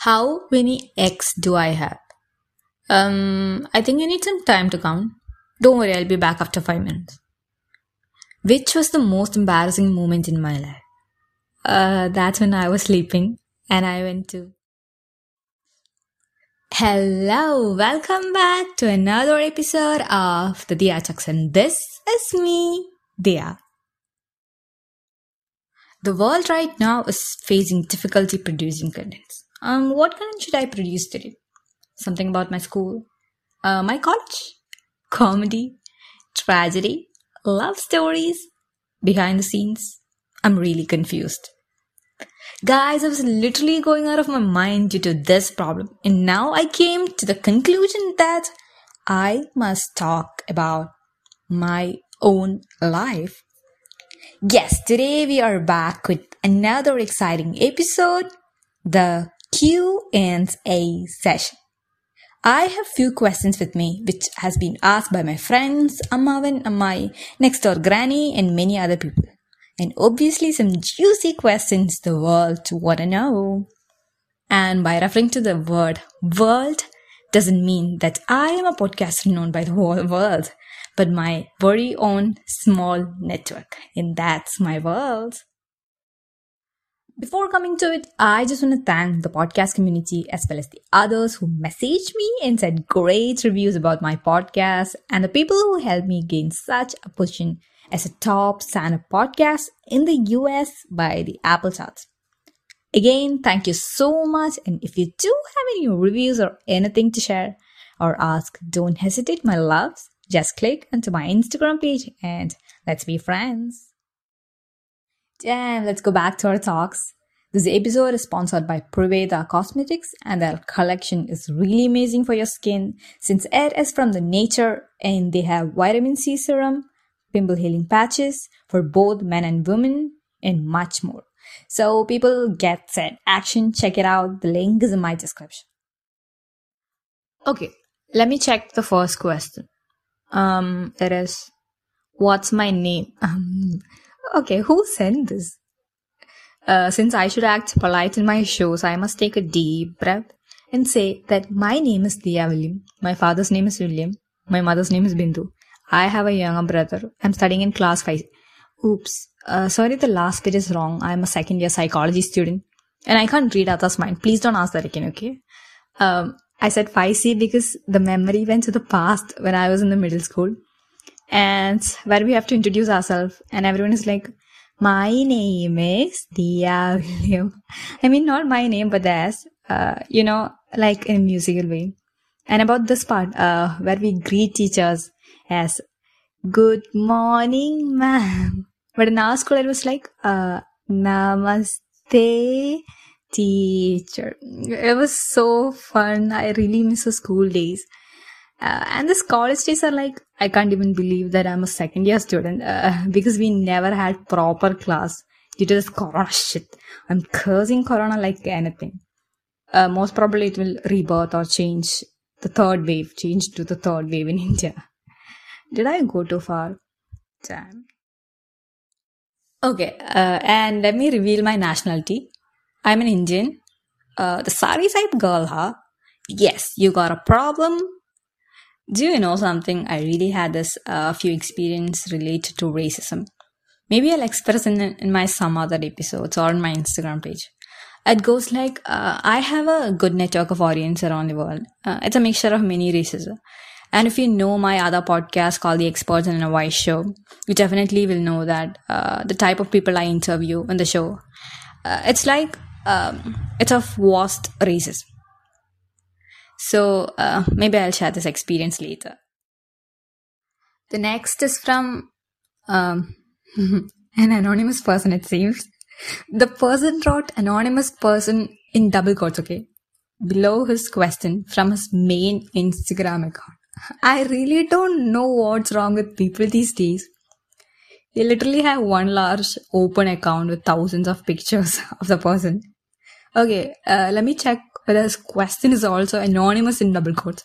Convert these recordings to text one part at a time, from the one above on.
How many eggs do I have? I think you need some time to count. Don't worry, I'll be back after 5 minutes. Which was the most embarrassing moment in my life? That's when I was sleeping and I went to... Hello, welcome back to another episode of the Dhiya Talks, and this is me, Dhiya. The world right now is facing difficulty producing contents. What content should I produce today? Something about my school, my college, comedy, tragedy, love stories, behind the scenes. I'm really confused. Guys, I was literally going out of my mind due to this problem, and now I came to the conclusion that I must talk about my own life. Yes, today we are back with another exciting episode, the Q&A session. I have few questions with me which has been asked by my friends, Ammavan, my next door granny, and many other people. And obviously some juicy questions the world wanna know. And by referring to the word world doesn't mean that I am a podcaster known by the whole world, but my very own small network. And that's my world. Before coming to it, I just want to thank the podcast community as well as the others who messaged me and said great reviews about my podcast, and the people who helped me gain such a position as a top stand-up podcast in the US by the Apple charts. Again, thank you so much, and if you do have any reviews or anything to share or ask, don't hesitate, my loves. Just click onto my Instagram page and let's be friends. Damn, let's go back to our talks. This episode is sponsored by Preveda Cosmetics, and their collection is really amazing for your skin since it is from the nature, and they have vitamin C serum, pimple healing patches for both men and women, and much more. So people, get set, action, check it out. The link is in my description. Okay, let me check the first question. It is, what's my name? Okay, who sent this? Since I should act polite in my shows, I must take a deep breath and say that my name is Dhiya William. My father's name is William. My mother's name is Bindu. I have a younger brother. I'm studying in class 5. Oops. Sorry, the last bit is wrong. I'm a second-year psychology student. And I can't read Atha's mind. Please don't ask that again, okay? I said 5C because the memory went to the past when I was in the middle school. And where we have to introduce ourselves. And everyone is like, my name is Dhiya William. I mean, not my name, but theirs. Like in a musical way. And about this part, where we greet teachers as, good morning, ma'am. But in our school, it was like, namaste, teacher. It was so fun. I really miss the school days. And this college days are like, I can't even believe that I'm a second-year student because we never had proper class due to this corona shit. I'm cursing corona like anything. Most probably it will rebirth or change the third wave, change to the third wave in India. Did I go too far? Damn. Okay, and let me reveal my nationality. I'm an Indian. The sari type girl, huh? Yes, you got a problem. Do you know something? I really had this few experience related to racism. Maybe I'll express in my some other episodes or on my Instagram page. It goes like, I have a good network of audience around the world. It's a mixture of many races. And if you know my other podcast called The Experts in a Wise Show, you definitely will know that the type of people I interview in the show, it's like, it's of vast races. So maybe I'll share this experience later. The next is from an anonymous person, it seems. The person wrote anonymous person in double quotes, okay? Below his question from his main Instagram account. I really don't know what's wrong with people these days. They literally have one large open account with thousands of pictures of the person. Okay, let me check whether this question is also anonymous in double quotes.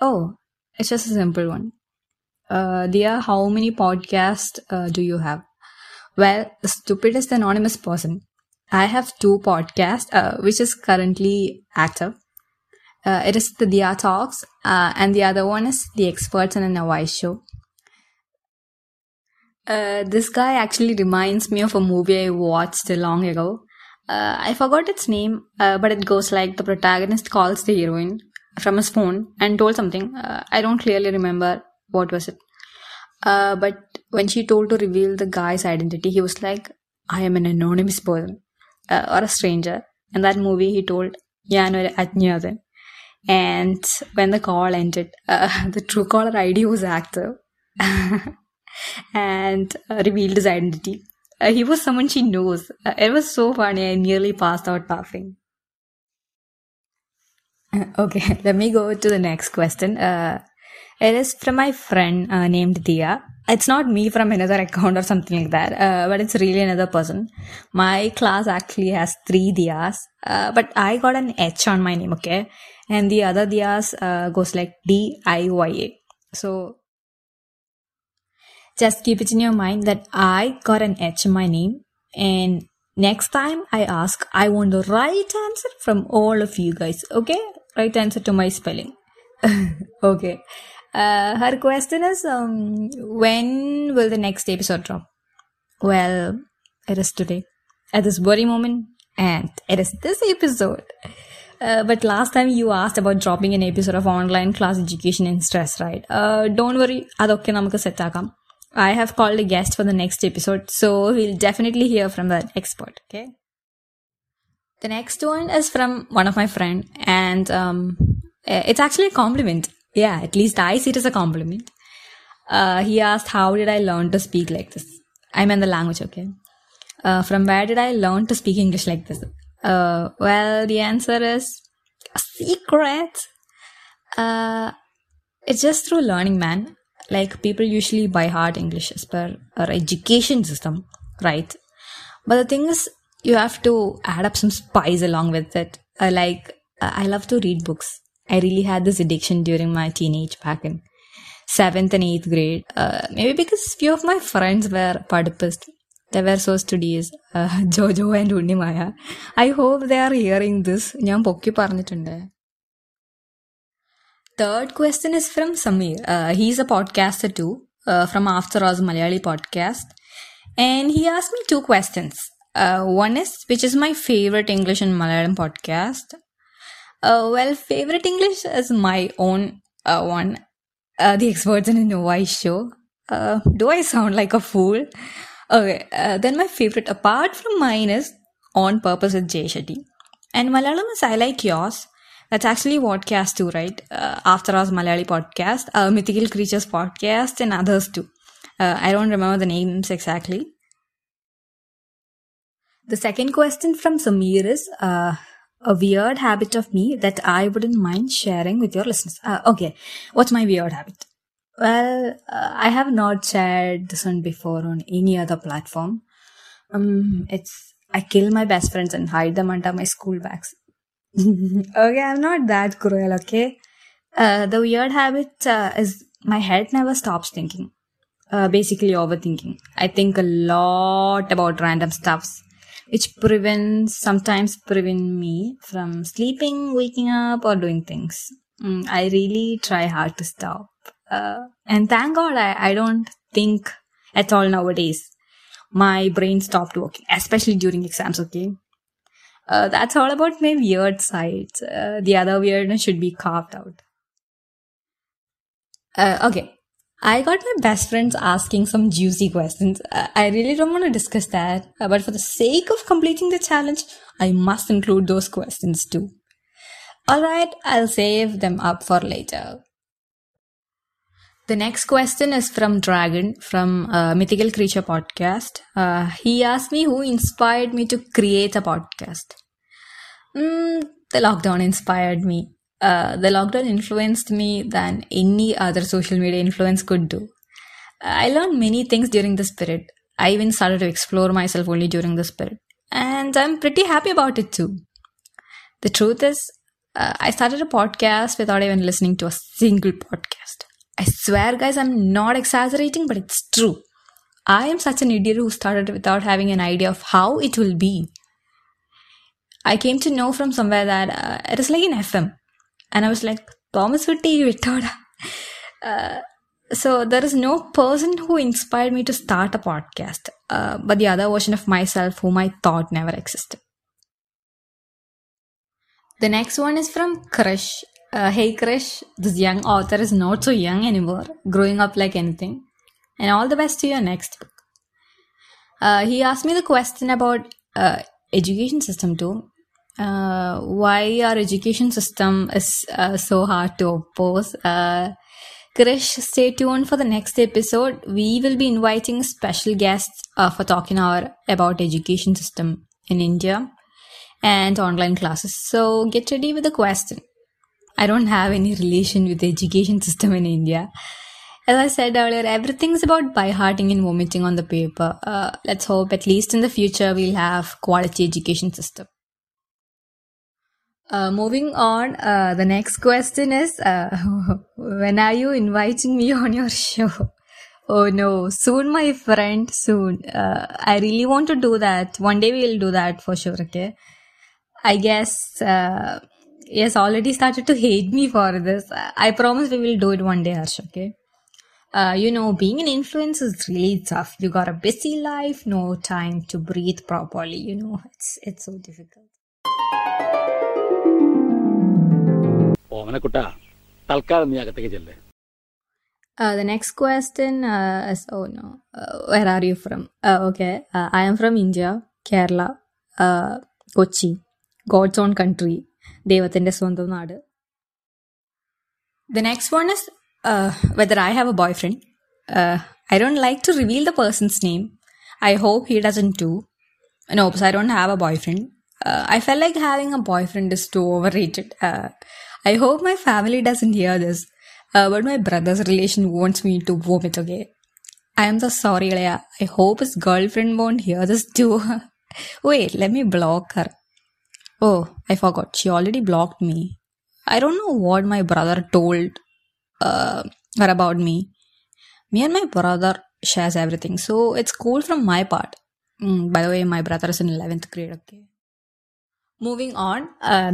Oh, it's just a simple one. Dhiya, how many podcasts do you have? Well, the stupidest anonymous person. I have two podcasts, which is currently active. It is the Dhiya Talks, and the other one is The Experts in a Navai Show. This guy actually reminds me of a movie I watched long ago. I forgot its name, but it goes like the protagonist calls the heroine from his phone and told something. I don't clearly remember what was it. But when she told to reveal the guy's identity, he was like, I am an anonymous person or a stranger. In that movie, he told, Yan or Ajnyadan. And when the call ended, the true caller ID was active and revealed his identity. He was someone she knows. It was so funny. I nearly passed out laughing. Okay, let me go to the next question. It is from my friend named Diya. It's not me from another account or something like that, but it's really another person. My class actually has three Diyas, but I got an H on my name, okay? And the other Diyas goes like D-I-Y-A. So just keep it in your mind that I got an H in my name. And next time I ask, I want the right answer from all of you guys, okay? Right answer to my spelling. Okay. Her question is, when will the next episode drop? Well, it is today. At this very moment. And it is this episode. But last time you asked about dropping an episode of online class education and stress, right? Don't worry. Adokke namakku set aakam. I have called a guest for the next episode, so we'll definitely hear from that expert, okay? The next one is from one of my friend, and it's actually a compliment. Yeah, at least I see it as a compliment. He asked, how did I learn to speak like this? I mean the language, okay? From where did I learn to speak English like this? Well, the answer is a secret. It's just through learning, man. Like, people usually buy hard English as per our education system, right? But the thing is, you have to add up some spice along with it. I love to read books. I really had this addiction during my teenage back in 7th and 8th grade. Maybe because few of my friends were padipist. They were so studious. Jojo and Unni Maya. I hope they are hearing this. Third question is from Samir. He's a podcaster too, from After All's Malayali podcast. And he asked me two questions. One is, which is my favorite English and Malayalam podcast? Well, favorite English is my own one, The Experts in a Navai Show. Do I sound like a fool? Okay, then my favorite apart from mine is On Purpose with Jay Shetty. And Malayalam is I Like Yours. That's actually podcast too, right? After All's Malayali podcast, Mythical Creatures podcast, and others too. I don't remember the names exactly. The second question from Samir is a weird habit of me that I wouldn't mind sharing with your listeners. Okay, what's my weird habit? Well, I have not shared this one before on any other platform. It's I kill my best friends and hide them under my school bags. Okay, I'm not that cruel, okay? The weird habit is my head never stops thinking. Basically overthinking. I think a lot about random stuffs, which sometimes prevent me from sleeping, waking up, or doing things. I really try hard to stop. And thank God I don't think at all nowadays. My brain stopped working, especially during exams, okay? That's all about my weird sides. The other weirdness should be carved out. Okay. I got my best friends asking some juicy questions. I really don't want to discuss that. But for the sake of completing the challenge, I must include those questions too. Alright, I'll save them up for later. The next question is from Dragon from Mythical Creature podcast. He asked me who inspired me to create a podcast. The lockdown inspired me. The lockdown influenced me than any other social media influence could do. I learned many things during this period. I even started to explore myself only during this period. And I'm pretty happy about it too. The truth is, I started a podcast without even listening to a single podcast. I swear, guys, I'm not exaggerating, but it's true. I am such an idiot who started without having an idea of how it will be. I came to know from somewhere that it is like an FM. And I was like, Thomas would take Vittoda. So there is no person who inspired me to start a podcast, but the other version of myself whom I thought never existed. The next one is from Krish. Hey Krish, this young author is not so young anymore, growing up like anything. And all the best to your next book. He asked me the question about education system too. Why our education system is so hard to oppose. Krish, stay tuned for the next episode. We will be inviting special guests for talking hour about education system in India and online classes. So get ready with the question. I don't have any relation with the education system in India. As I said earlier, everything's about by-hearting and vomiting on the paper. Let's hope at least in the future we'll have quality education system. Moving on, the next question is, when are you inviting me on your show? Oh no, soon my friend, soon. I really want to do that. One day we'll do that for sure, okay? I guess, he has already started to hate me for this. I promise we will do it one day, Harsha, okay? Being an influencer is really tough. You got a busy life, no time to breathe properly, it's so difficult. The next question is, where are you from? I am from India, Kerala, Kochi, God's own country, Devathinte Swantha Naadu. The next one is whether I have a boyfriend. I don't like to reveal the person's name. I hope he doesn't too. No, because I don't have a boyfriend. I felt like having a boyfriend is too overrated. I hope my family doesn't hear this, but my brother's relation wants me to vomit, okay? I am so sorry, Laya. I hope his girlfriend won't hear this too. Wait, let me block her. Oh, I forgot. She already blocked me. I don't know what my brother told her about me. Me and my brother shares everything, so it's cool from my part. By the way, my brother is in 11th grade, okay? Moving on,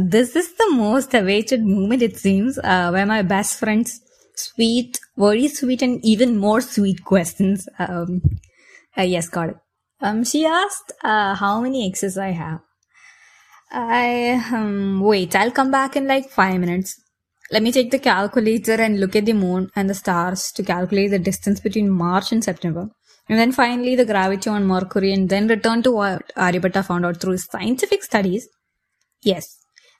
this is the most awaited moment it seems, where my best friend's sweet, very sweet and even more sweet questions, yes, got it. She asked how many exes I have. Wait, I'll come back in like 5 minutes. Let me take the calculator and look at the moon and the stars to calculate the distance between March and September. And then finally the gravity on Mercury and then return to what Aryabhatta found out through his scientific studies. Yes,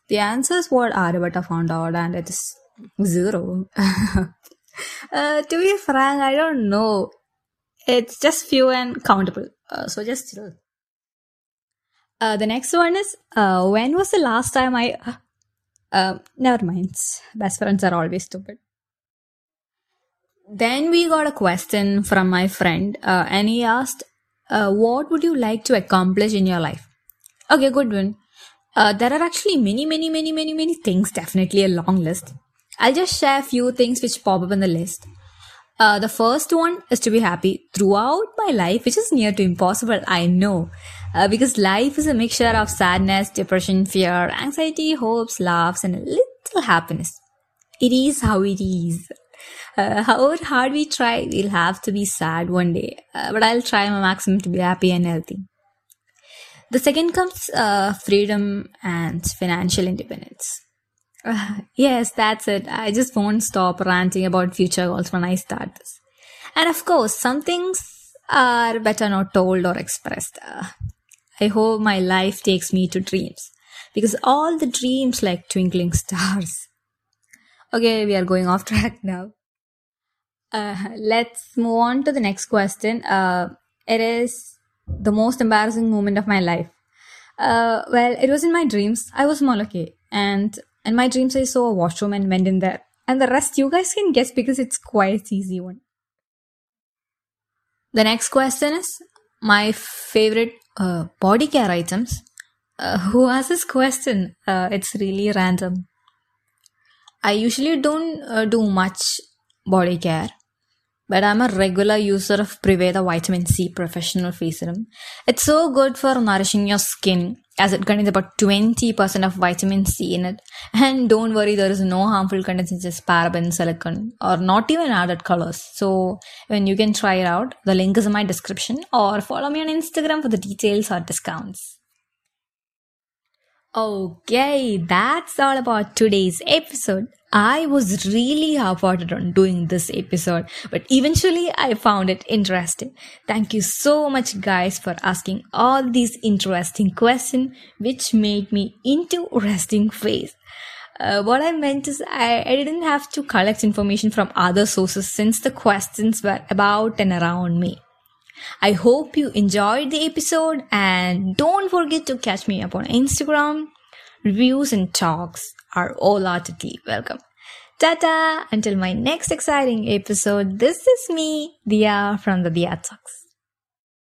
the answer is what Aryabhatta found out, and it is 0. To be frank, I don't know. It's just few and countable. So just chill. The next one is, when was the last time I... never mind. Best friends are always stupid. Then we got a question from my friend, and he asked, what would you like to accomplish in your life? Okay, good one. There are actually many things, definitely a long list. I'll just share a few things which pop up in the list. The first one is to be happy throughout my life, which is near to impossible, I know. Because life is a mixture of sadness, depression, fear, anxiety, hopes, laughs, and a little happiness. It is how it is. However hard we try, we'll have to be sad one day. But I'll try my maximum to be happy and healthy. The second comes freedom and financial independence. Yes, that's it. I just won't stop ranting about future goals when I start this. And of course, some things are better not told or expressed. I hope my life takes me to dreams. Because all the dreams like twinkling stars. Okay, we are going off track now. Let's move on to the next question. It is... the most embarrassing moment of my life. It was in my dreams. I was small, okay. And in my dreams, I saw a washroom and went in there. And the rest you guys can guess because it's quite easy one. The next question is my favorite body care items. Who asked this question? It's really random. I usually don't do much body care. But I'm a regular user of Preveda Vitamin C Professional Face Serum. It's so good for nourishing your skin, as it contains about 20% of vitamin C in it. And don't worry, there is no harmful contents such as paraben, silicon, or not even added colors. So when you can try it out, the link is in my description, or follow me on Instagram for the details or discounts. Okay, that's all about today's episode. I was really hard-hearted on doing this episode, but eventually I found it interesting. Thank you so much, guys, for asking all these interesting questions, which made me into resting phase. What I meant is I didn't have to collect information from other sources since the questions were about and around me. I hope you enjoyed the episode, and don't forget to catch me up on Instagram. Reviews and talks are all heartily welcome. Ta-ta! Until my next exciting episode, this is me, Dhiya from the Dhiya Talks.